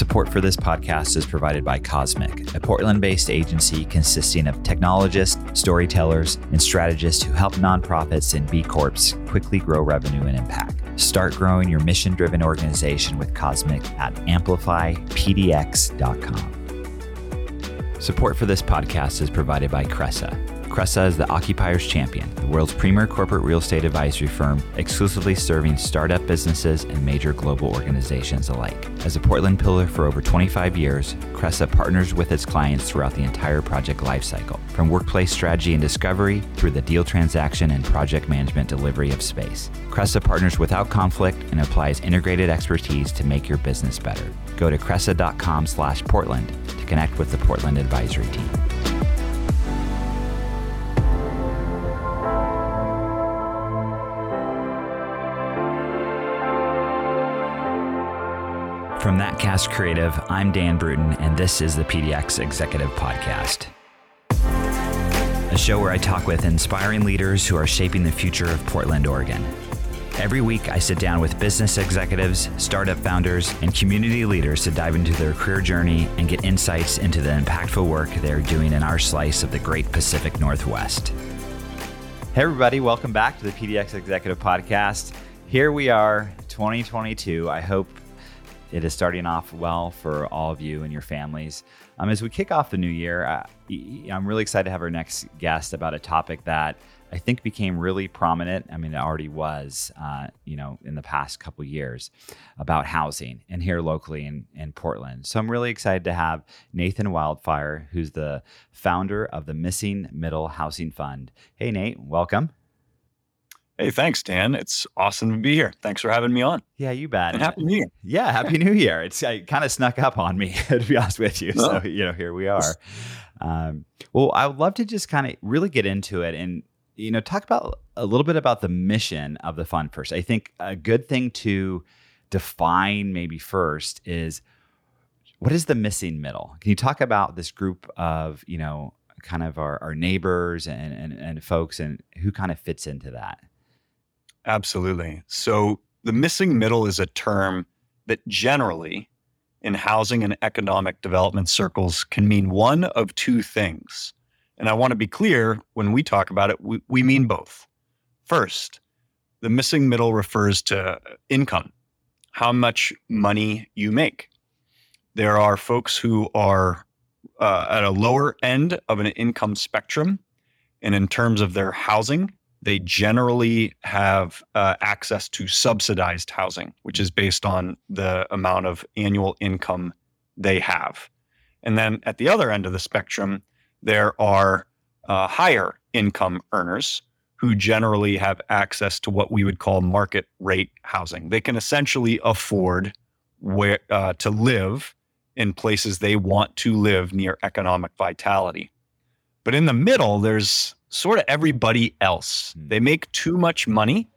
Support for this podcast is provided by Cosmic, a Portland-based agency consisting of technologists, storytellers, and strategists who help nonprofits and B Corps quickly grow revenue and impact. Start growing your mission-driven organization with Cosmic at amplifypdx.com. Support for this podcast is provided by Cressa. Cressa is the Occupier's Champion, the world's premier corporate real estate advisory firm, exclusively serving startup businesses and major global organizations alike. As a Portland pillar for over 25 years, Cressa partners with its clients throughout the entire project lifecycle, from workplace strategy and discovery through the deal transaction and project management delivery of space. Cressa partners without conflict and applies integrated expertise to make your business better. Go to cressa.com/Portland to connect with the Portland advisory team. From That Cast Creative, I'm Dan Bruton, and this is the PDX Executive Podcast, a show where I talk with inspiring leaders who are shaping the future of Portland, Oregon. Every week, I sit down with business executives, startup founders, and community leaders to dive into their career journey and get insights into the impactful work they're doing in our slice of the great Pacific Northwest. Hey, everybody. Welcome back to the PDX Executive Podcast. Here we are, 2022. I hope it is starting off well for all of you and your families. As we kick off the new year, I'm really excited to have our next guest about a topic that I think became really prominent. I mean, it already was, in the past couple years, about housing and here locally in Portland. So I'm really excited to have Nathan Wildfire, who's the founder of the Missing Middle Housing Fund. Hey, Nate, welcome. Hey, thanks, Dan. It's awesome to be here. Thanks for having me on. Yeah, you bet. And Happy New Year. Yeah, Happy New Year. It kind of snuck up on me, to be honest with you. So, here we are. Well, I would love to just kind of really get into it and, talk about a little bit about the mission of the fund first. I think a good thing to define maybe first is, what is the missing middle? Can you talk about this group of, kind of our neighbors and folks and who kind of fits into that? Absolutely. So the missing middle is a term that generally in housing and economic development circles can mean one of two things. And I want to be clear, when we talk about it, we mean both. First, the missing middle refers to income, how much money you make. There are folks who are at a lower end of an income spectrum, and in terms of their housing, they generally have access to subsidized housing, which is based on the amount of annual income they have. And then at the other end of the spectrum, there are higher income earners who generally have access to what we would call market rate housing. They can essentially afford to live in places they want to live near economic vitality. But in the middle, there's sort of everybody else. They make too much money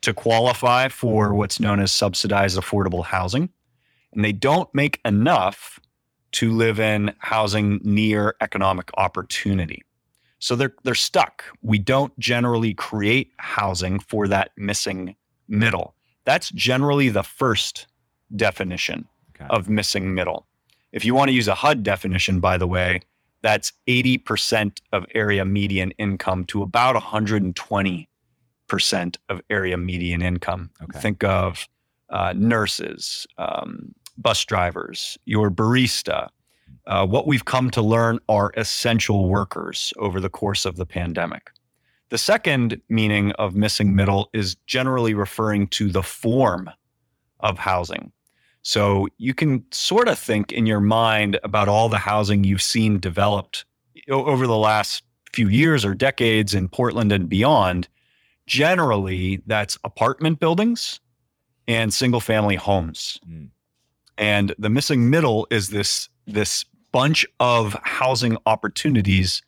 to qualify for what's known as subsidized affordable housing, and they don't make enough to live in housing near economic opportunity. So they're stuck. We don't generally create housing for that missing middle. That's generally the first definition of missing middle. If you want to use a HUD definition, by the way, that's 80% of area median income to about 120% of area median income. Okay. Think of nurses, bus drivers, your barista. What we've come to learn are essential workers over the course of the pandemic. The second meaning of missing middle is generally referring to the form of housing. So you can sort of think in your mind about all the housing you've seen developed over the last few years or decades in Portland and beyond. Generally, that's apartment buildings and single-family homes. Mm. And the missing middle is this bunch of housing opportunities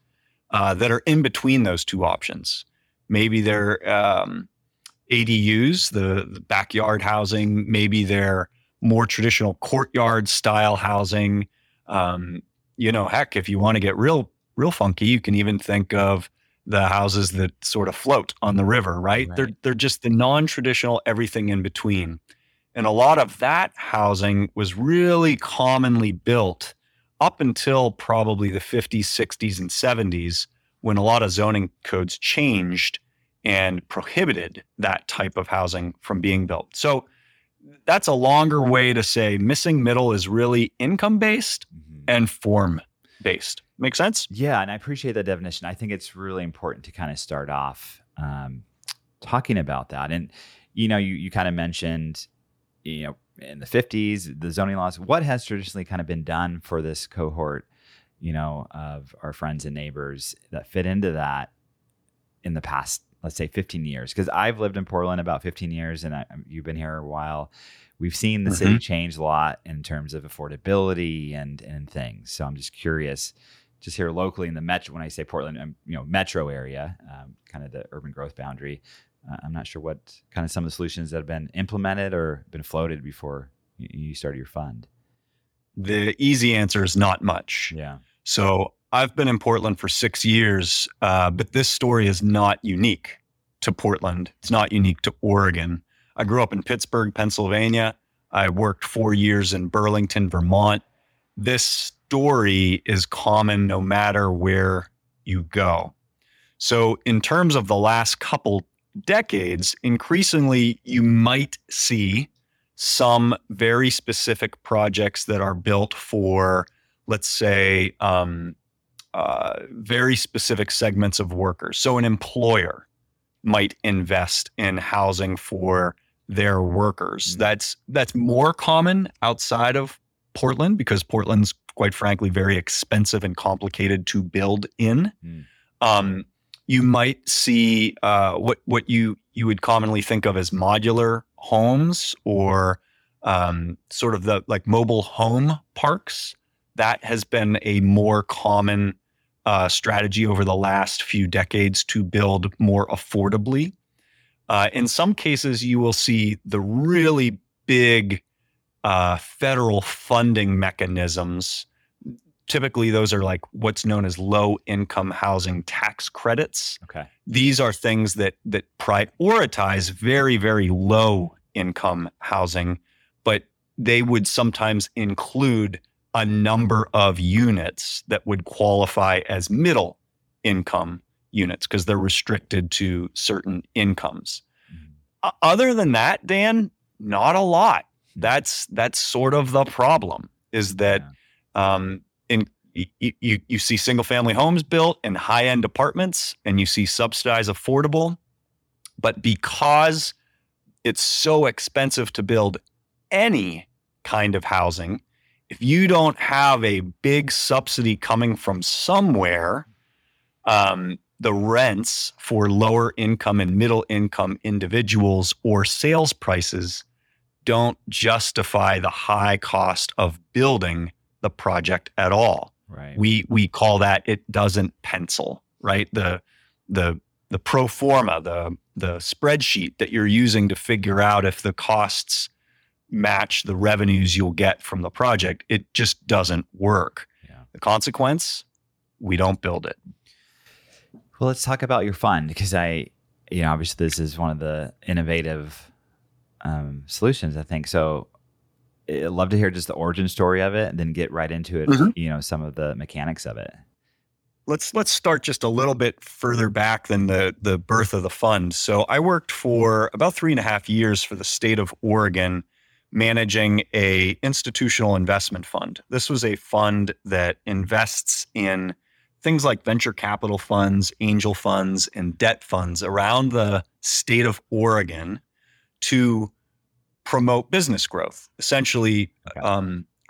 that are in between those two options. Maybe they're ADUs, the backyard housing. Maybe they're more traditional courtyard style housing. Heck, if you want to get real funky, you can even think of the houses that sort of float on the river, right? They're just the non-traditional everything in between. And a lot of that housing was really commonly built up until probably the 50s, 60s, and 70s, when a lot of zoning codes changed and prohibited that type of housing from being built. So that's a longer way to say missing middle is really income-based and form-based. Make sense? Yeah, and I appreciate that definition. I think it's really important to kind of start off talking about that. And, you know, you kind of mentioned, you know, in the 50s, the zoning laws, what has traditionally kind of been done for this cohort, you know, of our friends and neighbors that fit into that in the past, let's say 15 years? Because I've lived in Portland about 15 years and you've been here a while. We've seen the city change a lot in terms of affordability and things. So I'm just curious, just here locally in the metro, when I say Portland, you know, metro area, kind of the urban growth boundary. I'm not sure what kind of some of the solutions that have been implemented or been floated before you started your fund. The easy answer is not much. Yeah. So I've been in Portland for 6 years, but this story is not unique to Portland. It's not unique to Oregon. I grew up in Pittsburgh, Pennsylvania. I worked 4 years in Burlington, Vermont. This story is common no matter where you go. So in terms of the last couple decades, increasingly, you might see some very specific projects that are built for, let's say, very specific segments of workers. So an employer might invest in housing for their workers. That's more common outside of Portland, because Portland's, quite frankly, very expensive and complicated to build in. You might see what you would commonly think of as modular homes, or sort of the like mobile home parks. That has been a more common strategy over the last few decades to build more affordably. In some cases, you will see the really big federal funding mechanisms. Typically, those are like what's known as low-income housing tax credits. Okay. These are things that prioritize very, very low-income housing, but they would sometimes include a number of units that would qualify as middle-income units because they're restricted to certain incomes. Other than that, Dan, not a lot. That's sort of the problem, is that... You see single-family homes built and high-end apartments, and you see subsidized affordable. But because it's so expensive to build any kind of housing, if you don't have a big subsidy coming from somewhere, the rents for lower-income and middle-income individuals or sales prices don't justify the high cost of building the project at all. Right. We call that it doesn't pencil, right? The pro forma, the spreadsheet that you're using to figure out if the costs match the revenues you'll get from the project, it just doesn't work. Yeah. The consequence, we don't build it. Well, let's talk about your fund, because obviously this is one of the innovative solutions, I think. So I'd love to hear just the origin story of it and then get right into it, you know, some of the mechanics of it. Let's start just a little bit further back than the birth of the fund. So I worked for about 3.5 years for the state of Oregon managing an institutional investment fund. This was a fund that invests in things like venture capital funds, angel funds, and debt funds around the state of Oregon to promote business growth, essentially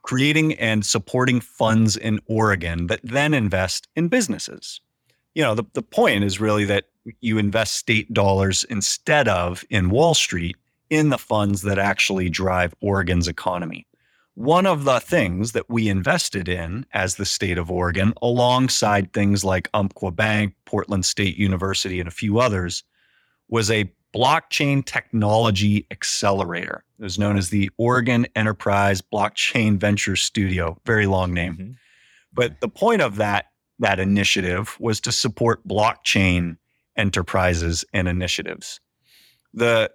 creating and supporting funds in Oregon that then invest in businesses. You know, the point is really that you invest state dollars instead of in Wall Street in the funds that actually drive Oregon's economy. One of the things that we invested in as the state of Oregon, alongside things like Umpqua Bank, Portland State University, and a few others, was a blockchain technology accelerator. It was known as the Oregon Enterprise Blockchain Venture Studio. Very long name. But the point of that initiative was to support blockchain enterprises and initiatives. The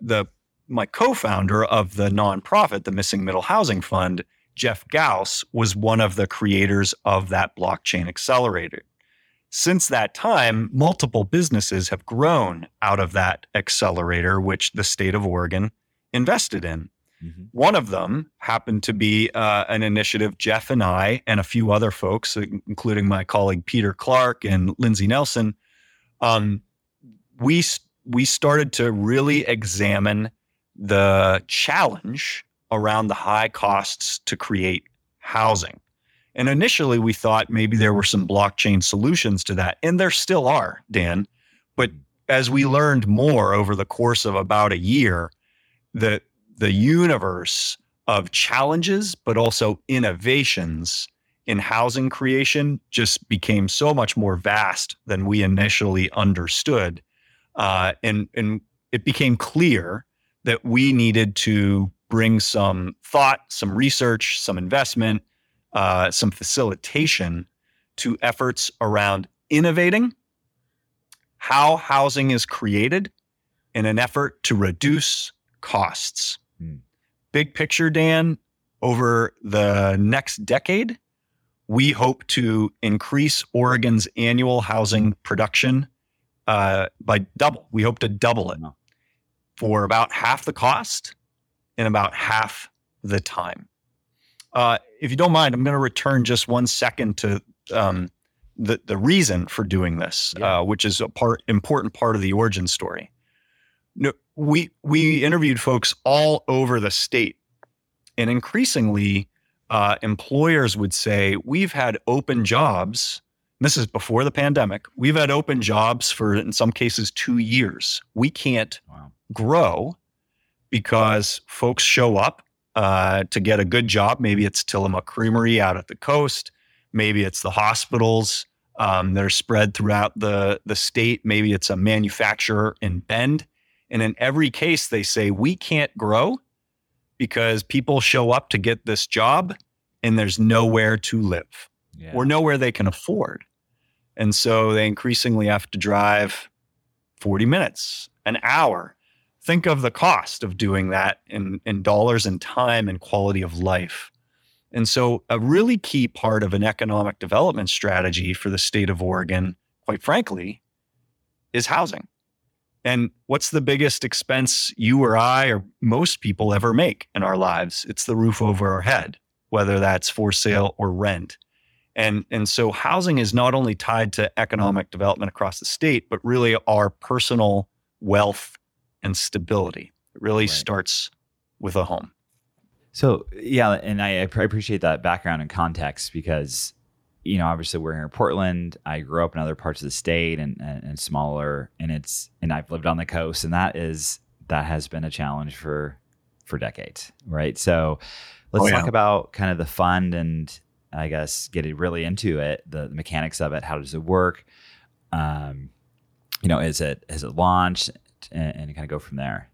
my co-founder of the nonprofit, the Missing Middle Housing Fund, Jeff Gauss, was one of the creators of that blockchain accelerator. Since that time, multiple businesses have grown out of that accelerator, which the state of Oregon invested in. Mm-hmm. One of them happened to be an initiative Jeff and I and a few other folks, including my colleague Peter Clark and Lindsay Nelson, we started to really examine the challenge around the high costs to create housing. And initially, we thought maybe there were some blockchain solutions to that. And there still are, Dan. But as we learned more over the course of about a year, the universe of challenges, but also innovations in housing creation just became so much more vast than we initially understood. And it became clear that we needed to bring some thought, some research, some investment, some facilitation to efforts around innovating how housing is created in an effort to reduce costs. Mm. Big picture, Dan, over the next decade, we hope to increase Oregon's annual housing production by double. We hope to double it for about half the cost in about half the time. If you don't mind, I'm going to return just 1 second to the reason for doing this, which is an important part of the origin story. No, we interviewed folks all over the state, and increasingly, employers would say, we've had open jobs. This is before the pandemic. We've had open jobs for, in some cases, 2 years. We can't grow because folks show up to get a good job. Maybe it's Tillamook Creamery out at the coast. Maybe it's the hospitals. They're spread throughout the state. Maybe it's a manufacturer in Bend. And in every case, they say, we can't grow because people show up to get this job and there's nowhere to live or nowhere they can afford. And so they increasingly have to drive 40 minutes, an hour. Think of the cost of doing that in dollars and time and quality of life. And so a really key part of an economic development strategy for the state of Oregon, quite frankly, is housing. And what's the biggest expense you or I or most people ever make in our lives? It's the roof over our head, whether that's for sale or rent. And so housing is not only tied to economic development across the state, but really our personal wealth and stability. It really starts with a home. So, and I appreciate that background and context because, obviously we're here in Portland. I grew up in other parts of the state and smaller, and I've lived on the coast, and that has been a challenge for decades, right? So let's talk about kind of the fund and I guess getting really into it, the mechanics of it. How does it work? Is it launched? And kind of go from there.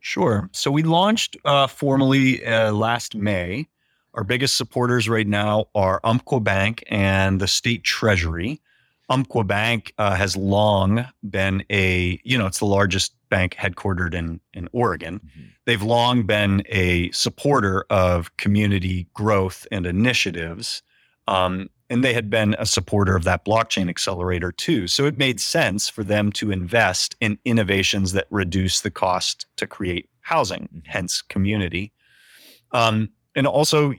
Sure. So we launched formally last May. Our biggest supporters right now are Umpqua Bank and the state treasury. Umpqua Bank has long been it's the largest bank headquartered in Oregon. Mm-hmm. They've long been a supporter of community growth and initiatives. And they had been a supporter of that blockchain accelerator too. So it made sense for them to invest in innovations that reduce the cost to create housing, hence community. And also,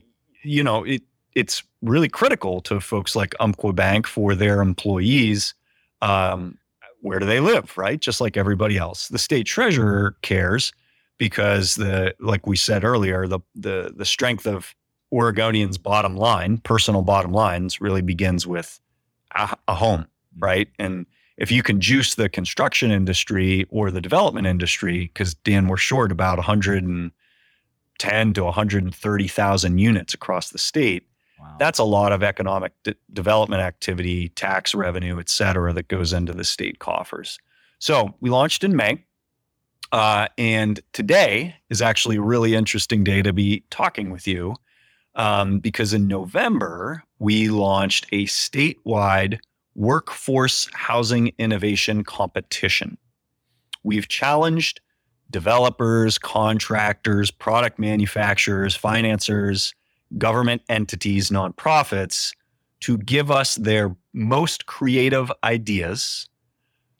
it's really critical to folks like Umpqua Bank for their employees. Where do they live, right? Just like everybody else. The state treasurer cares because like we said earlier, the strength of Oregonians' bottom line, personal bottom lines, really begins with a home, right? And if you can juice the construction industry or the development industry, because Dan, we're short about 110 to 130,000 units across the state, that's a lot of economic development activity, tax revenue, et cetera, that goes into the state coffers. So we launched in May. And today is actually a really interesting day to be talking with you. Because in November, we launched a statewide workforce housing innovation competition. We've challenged developers, contractors, product manufacturers, financiers, government entities, nonprofits to give us their most creative ideas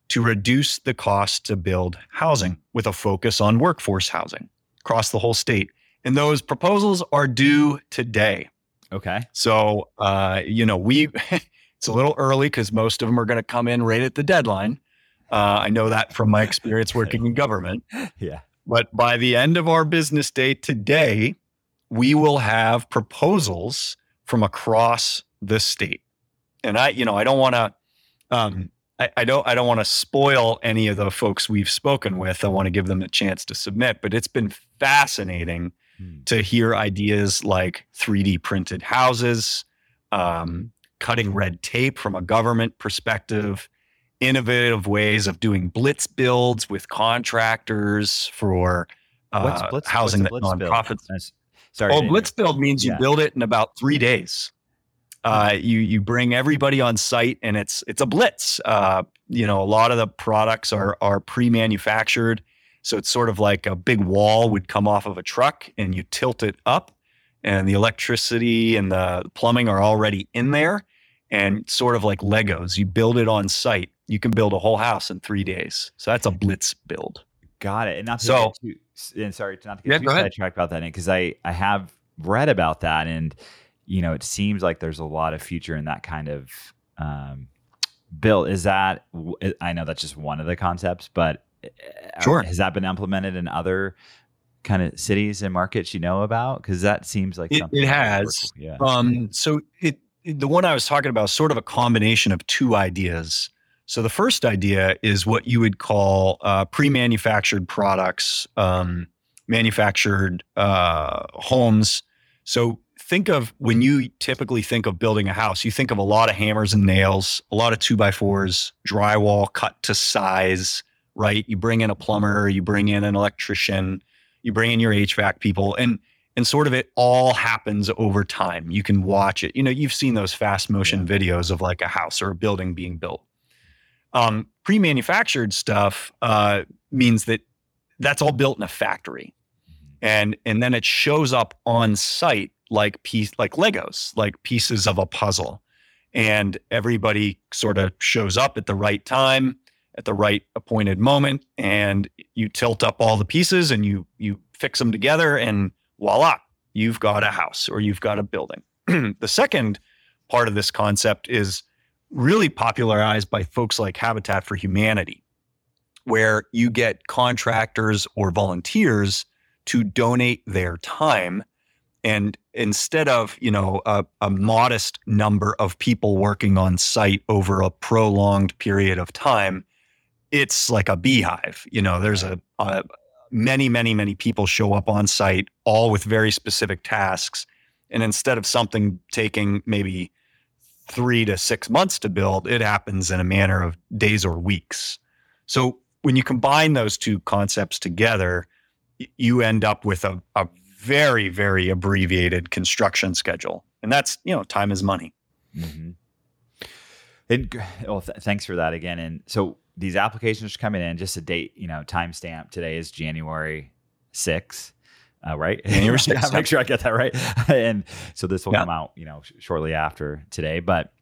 to reduce the cost to build housing with a focus on workforce housing across the whole state. And those proposals are due today. Okay. So, it's a little early because most of them are going to come in right at the deadline. I know that from my experience working in government. Yeah. But by the end of our business day today, we will have proposals from across the state. And I don't want to spoil any of the folks we've spoken with. I want to give them a chance to submit, but it's been fascinating to hear ideas like 3D printed houses, cutting red tape from a government perspective, innovative ways of doing blitz builds with contractors for housing that nonprofits. Sorry, blitz build means you build it in about 3 days. You bring everybody on site and it's a blitz. A lot of the products are pre-manufactured. So it's sort of like a big wall would come off of a truck and you tilt it up and the electricity and the plumbing are already in there and sort of like Legos. You build it on site. You can build a whole house in 3 days. So that's a blitz build. Got it. And not to get too sidetracked about that, because I have read about that and, it seems like there's a lot of future in that kind of build. Is that, I know that's just one of the concepts, but sure. Has that been implemented in other kind of cities and markets you know about? Because that seems like something. It has. Yeah. So the one I was talking about is sort of a combination of two ideas. So the first idea is what you would call pre-manufactured products, manufactured homes. So think of when you typically think of building a house, you think of a lot of hammers and nails, a lot of 2x4s, drywall cut to size, right? You bring in a plumber, you bring in an electrician, you bring in your HVAC people, and sort of it all happens over time. You can watch it. You've seen those fast motion videos of like a house or a building being built. Pre-manufactured stuff means that's all built in a factory. And then it shows up on site like Legos, like pieces of a puzzle. And everybody sort of shows up at the right time, at the right appointed moment, and you tilt up all the pieces and you fix them together and voila, you've got a house or you've got a building. The second part of this concept is really popularized by folks like Habitat for Humanity, where you get contractors or volunteers to donate their time. And instead of, a modest number of people working on site over a prolonged period of time, it's like a beehive. There's many, many, many people show up on site, all with very specific tasks. And instead of something taking maybe 3 to 6 months to build, it happens in a manner of days or weeks. So when you combine those two concepts together, you end up with a very, very abbreviated construction schedule. And that's, time is money. Mm-hmm. Thanks for that again. And so these applications are coming in, just a date, timestamp. Today is January 6th, right? January 6th. Make sure I get that right. And so this will come out, shortly after today. But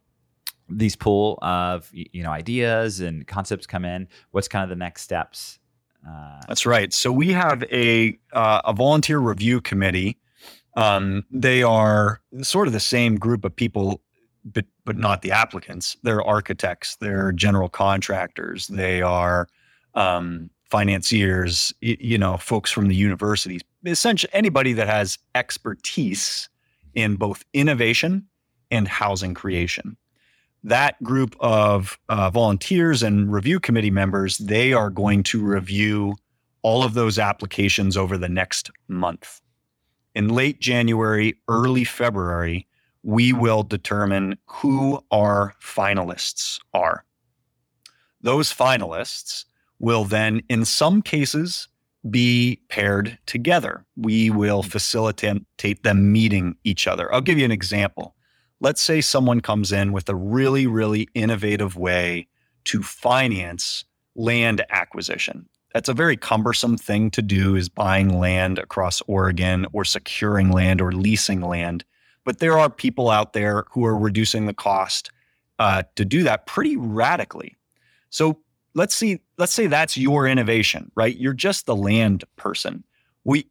these pool of, ideas and concepts come in. What's kind of the next steps? That's right. So we have a volunteer review committee. They are sort of the same group of people, but not the applicants. They're architects, they're general contractors, they are financiers, folks from the universities, essentially anybody that has expertise in both innovation and housing creation. That group of volunteers and review committee members, they are going to review all of those applications over the next month. In late January, early February, we will determine who our finalists are. Those finalists will then, in some cases, be paired together. We will facilitate them meeting each other. I'll give you an example. Let's say someone comes in with a really, really innovative way to finance land acquisition. That's a very cumbersome thing to do, is buying land across Oregon or securing land or leasing land. But there are people out there who are reducing the cost to do that pretty radically. So let's say that's your innovation, right? You're just the land person.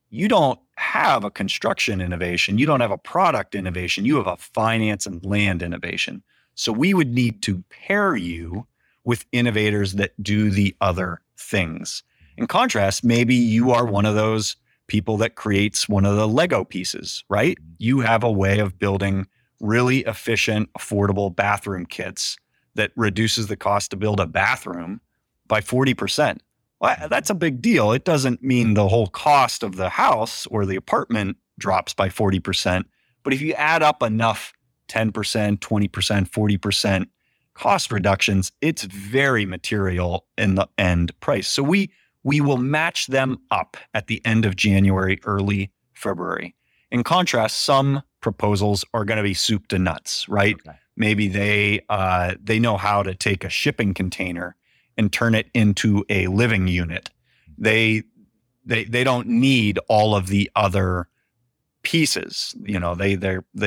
You don't have a construction innovation. You don't have a product innovation. You have a finance and land innovation. So we would need to pair you with innovators that do the other things. In contrast, maybe you are one of those people that creates one of the Lego pieces, right? You have a way of building really efficient, affordable bathroom kits that reduces the cost to build a bathroom by 40%. Well, that's a big deal. It doesn't mean the whole cost of the house or the apartment drops by 40%. But if you add up enough 10%, 20%, 40% cost reductions, it's very material in the end price. So we will match them up at the end of January, early February. In contrast, some proposals are going to be soup to nuts, right? Okay. Maybe they know how to take a shipping container and turn it into a living unit. They don't need all of the other pieces. You know, they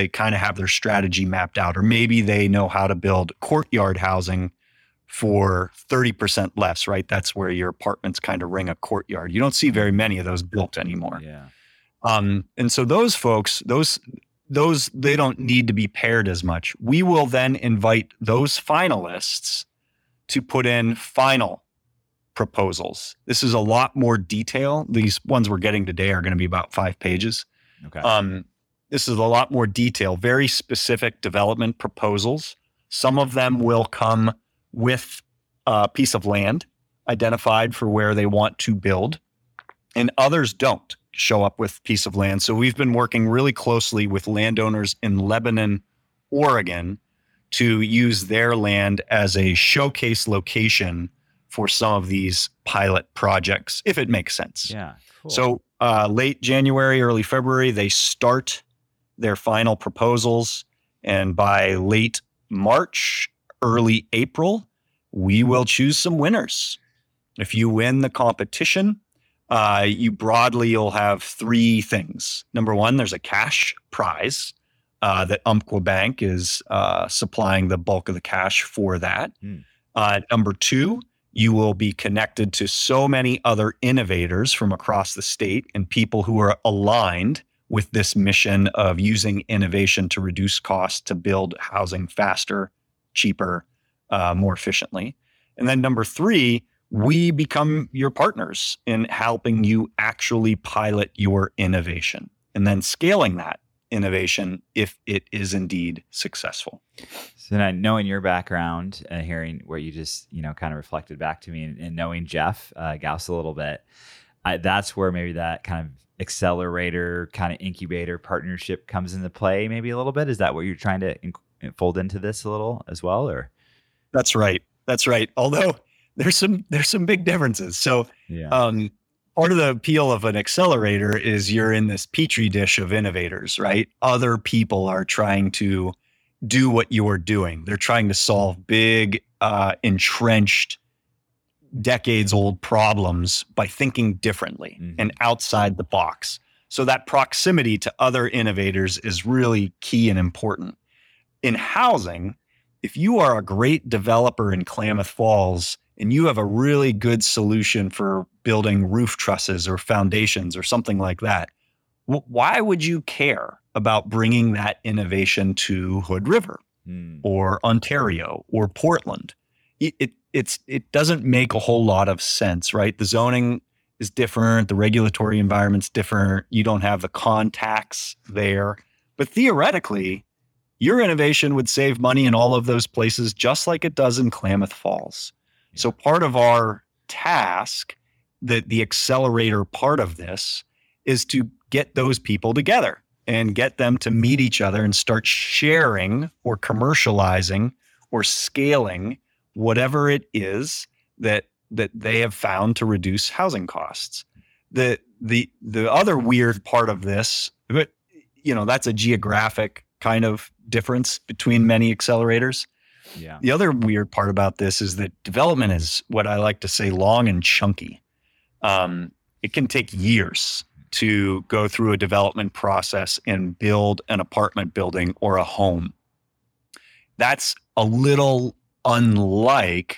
kind of have their strategy mapped out. Or maybe they know how to build courtyard housing for 30% less, right? That's where your apartments kind of ring a courtyard. You don't see very many of those built anymore. Yeah. And so those folks, those they don't need to be paired as much. We will then invite those finalists to put in final proposals. This is a lot more detail. These ones we're getting today are going to be about 5 pages. Okay. This is a lot more detail, very specific development proposals. Some of them will come with a piece of land identified for where they want to build, and others don't show up with piece of land. So we've been working really closely with landowners in Lebanon, Oregon, to use their land as a showcase location for some of these pilot projects, if it makes sense. Yeah. Cool. So late January, early February, they start their final proposals, and by late March, early April, we will choose some winners. If you win the competition, you'll have 3 things. Number one, there's a cash prize that Umpqua Bank is supplying the bulk of the cash for that. Mm. Number two, you will be connected to so many other innovators from across the state and people who are aligned with this mission of using innovation to reduce costs to build housing faster, cheaper, more efficiently. And then number three, we become your partners in helping you actually pilot your innovation and then scaling that innovation if it is indeed successful. So now, knowing your background and hearing where you just, kind of reflected back to me, and knowing Jeff Gauss a little bit, that's where maybe that kind of accelerator, kind of incubator partnership comes into play maybe a little bit. Is that what you're trying to fold into this a little as well, or? That's right. Although there's some big differences. So yeah. Part of the appeal of an accelerator is you're in this petri dish of innovators, right? Other people are trying to do what you're doing. They're trying to solve big, entrenched, decades-old problems by thinking differently and outside the box. So that proximity to other innovators is really key and important. In housing, if you are a great developer in Klamath Falls and you have a really good solution for building roof trusses or foundations or something like that, why would you care about bringing that innovation to Hood River or Ontario or Portland? It doesn't make a whole lot of sense, right? The zoning is different. The regulatory environment's different. You don't have the contacts there. But theoretically, your innovation would save money in all of those places just like it does in Klamath Falls. Yeah. So part of our task, the accelerator part of this, is to get those people together and get them to meet each other and start sharing or commercializing or scaling whatever it is that they have found to reduce housing costs. The other weird part of this, but that's a geographic kind of difference between many accelerators. Yeah. The other weird part about this is that development is what I like to say long and chunky. It can take years to go through a development process and build an apartment building or a home. That's a little unlike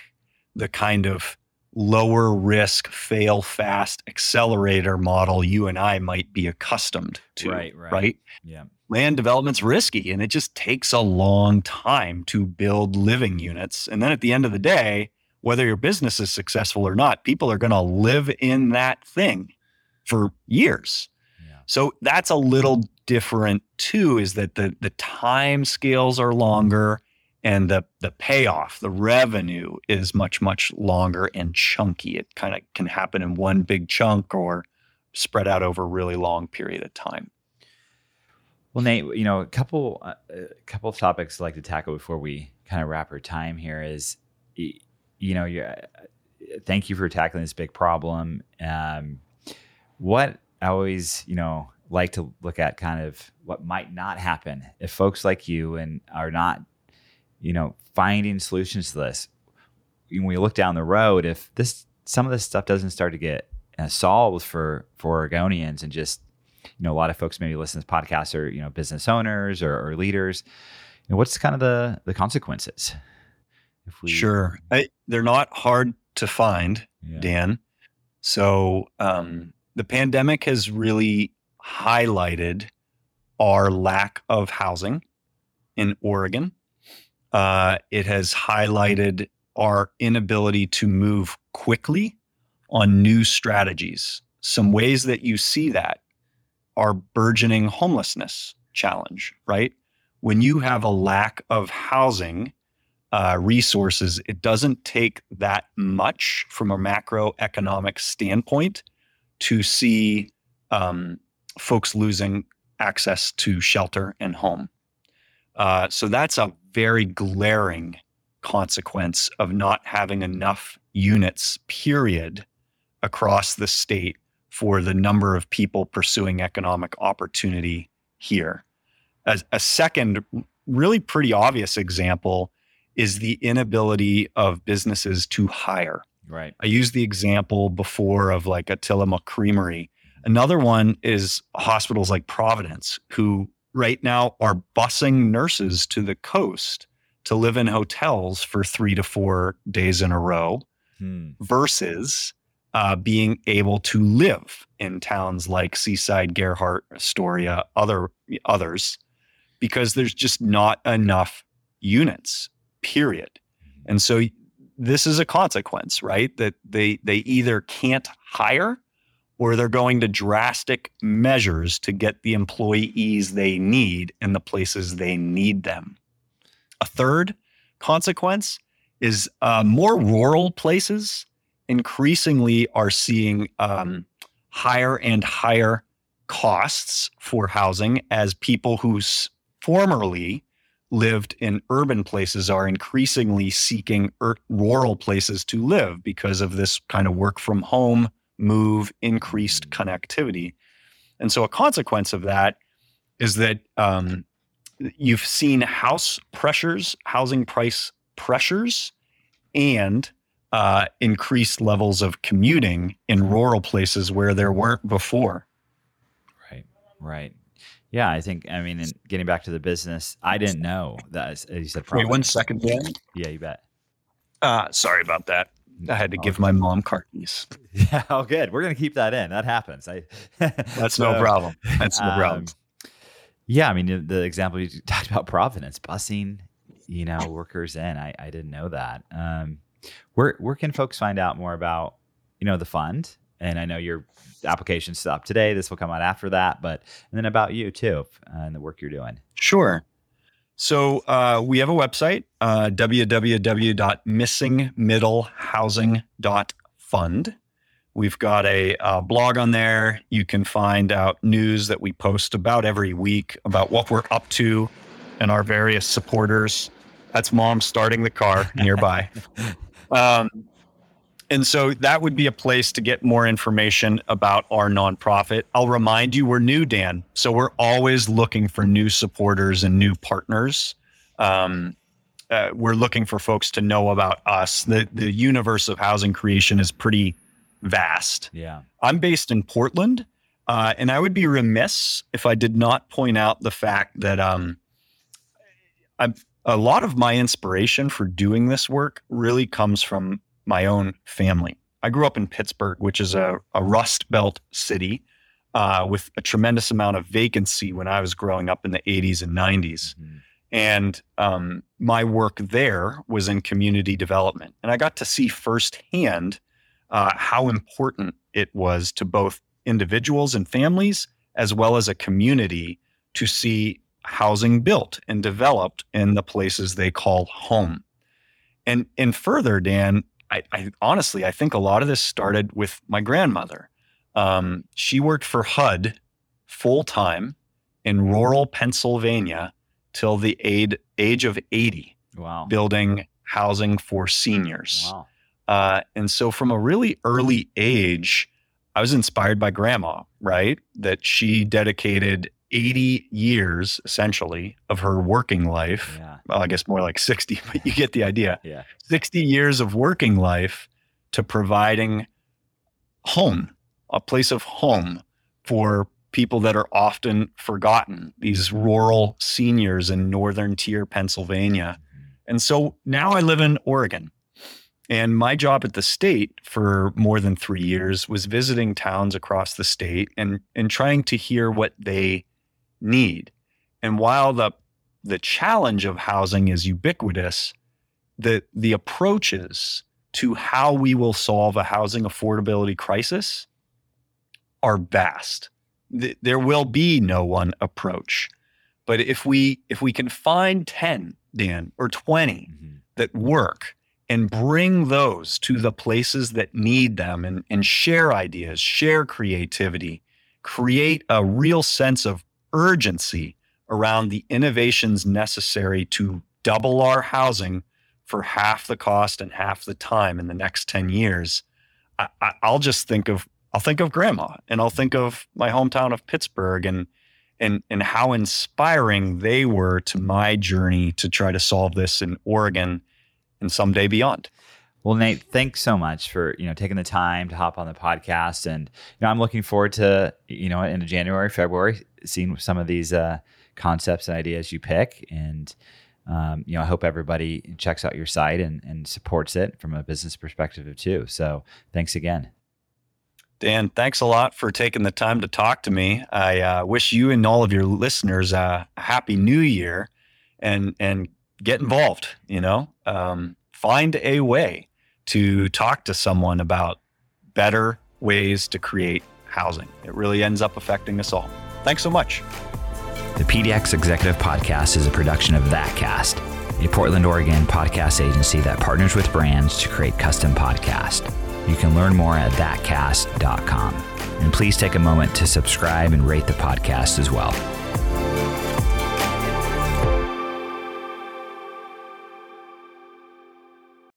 the kind of lower risk, fail fast accelerator model you and I might be accustomed to, right? Yeah. Land development's risky, and it just takes a long time to build living units. And then at the end of the day, whether your business is successful or not, people are going to live in that thing for years. Yeah. So that's a little different too, is that the time scales are longer and the payoff, the revenue is much, much longer and chunky. It kind of can happen in one big chunk or spread out over a really long period of time. Well, Nate, you know, a couple of topics I'd like to tackle before we kind of wrap our time here is, you know, thank you for tackling this big problem. What I always, you know, like to look at kind of what might not happen if folks like you and are not, you know, finding solutions to this. When we look down the road, if some of this stuff doesn't start to get solved for Oregonians, and just, you know, a lot of folks maybe listen to this podcast are, you know, business owners or leaders, you know, what's kind of the consequences? If we... Sure. They're not hard to find, yeah. Dan. So the pandemic has really highlighted our lack of housing in Oregon. It has highlighted our inability to move quickly on new strategies. Some ways that you see that are burgeoning homelessness challenge, right? When you have a lack of housing resources, it doesn't take that much from a macroeconomic standpoint to see folks losing access to shelter and home. So that's a very glaring consequence of not having enough units, period, across the state for the number of people pursuing economic opportunity here. As a second, really pretty obvious example is the inability of businesses to hire. Right. I used the example before of like a Tillamook Creamery. Another one is hospitals like Providence, who right now are busing nurses to the coast to live in hotels for 3 to 4 days in a row versus being able to live in towns like Seaside, Gerhardt, Astoria, others, because there's just not enough units, period. And so this is a consequence, right? That they either can't hire or they're going to drastic measures to get the employees they need in the places they need them. A third consequence is more rural places increasingly are seeing higher and higher costs for housing as people who formerly lived in urban places are increasingly seeking rural places to live because of this kind of work from home move, increased connectivity. And so a consequence of that is that you've seen housing price pressures, and increased levels of commuting in rural places where there weren't before. Right. Yeah, I think, and getting back to the business, I didn't know that, as you said. Providence. Wait, 1 second, Dan. Yeah, you bet. Sorry about that. I had to give my mom car keys. Yeah, all good. We're going to keep that in. That happens. That's so, no problem. That's no problem. Yeah, the example you talked about, Providence, busing, you know, workers in. I didn't know that. Where can folks find out more about, you know, the fund? And I know your application stopped today. This will come out after that, and then about you too, and the work you're doing. Sure. So we have a website, www.missingmiddlehousing.fund. We've got a blog on there. You can find out news that we post about every week about what we're up to and our various supporters. That's mom starting the car nearby. And so that would be a place to get more information about our nonprofit. I'll remind you, we're new, Dan. So we're always looking for new supporters and new partners. We're looking for folks to know about us. The universe of housing creation is pretty vast. Yeah. I'm based in Portland, and I would be remiss if I did not point out the fact that a lot of my inspiration for doing this work really comes from my own family. I grew up in Pittsburgh, which is a Rust Belt city with a tremendous amount of vacancy when I was growing up in the 80s and 90s. Mm-hmm. And my work there was in community development. And I got to see firsthand how important it was to both individuals and families, as well as a community, to see housing built and developed in the places they call home. And further, Dan, I honestly, I think a lot of this started with my grandmother. She worked for HUD full-time in rural Pennsylvania till the age of 80, wow, building housing for seniors. Wow. And so from a really early age, I was inspired by grandma, right? That she dedicated 80 years, essentially, of her working life. Yeah. Well, I guess more like 60, but you get the idea. Yeah. 60 years of working life to providing home, a place of home for people that are often forgotten, these rural seniors in northern tier Pennsylvania. And so now I live in Oregon. And my job at the state for more than 3 years was visiting towns across the state and trying to hear what they need. And while the challenge of housing is ubiquitous, the approaches to how we will solve a housing affordability crisis are vast. There will be no one approach. But if we can find 10, Dan, or 20 mm-hmm. that work, and bring those to the places that need them and share ideas, share creativity, create a real sense of urgency around the innovations necessary to double our housing for half the cost and half the time in the next 10 years, I'll think of grandma, and I'll think of my hometown of Pittsburgh and how inspiring they were to my journey to try to solve this in Oregon and someday beyond. Well, Nate, thanks so much for, taking the time to hop on the podcast. And, I'm looking forward to, into January, February, seeing some of these concepts and ideas you pick. And, I hope everybody checks out your site and supports it from a business perspective too. So thanks again. Dan, thanks a lot for taking the time to talk to me. I wish you and all of your listeners a happy new year, and get involved, find a way to talk to someone about better ways to create housing. It really ends up affecting us all. Thanks so much. The PDX Executive Podcast is a production of That Cast, a Portland, Oregon podcast agency that partners with brands to create custom podcasts. You can learn more at thatcast.com. And please take a moment to subscribe and rate the podcast as well.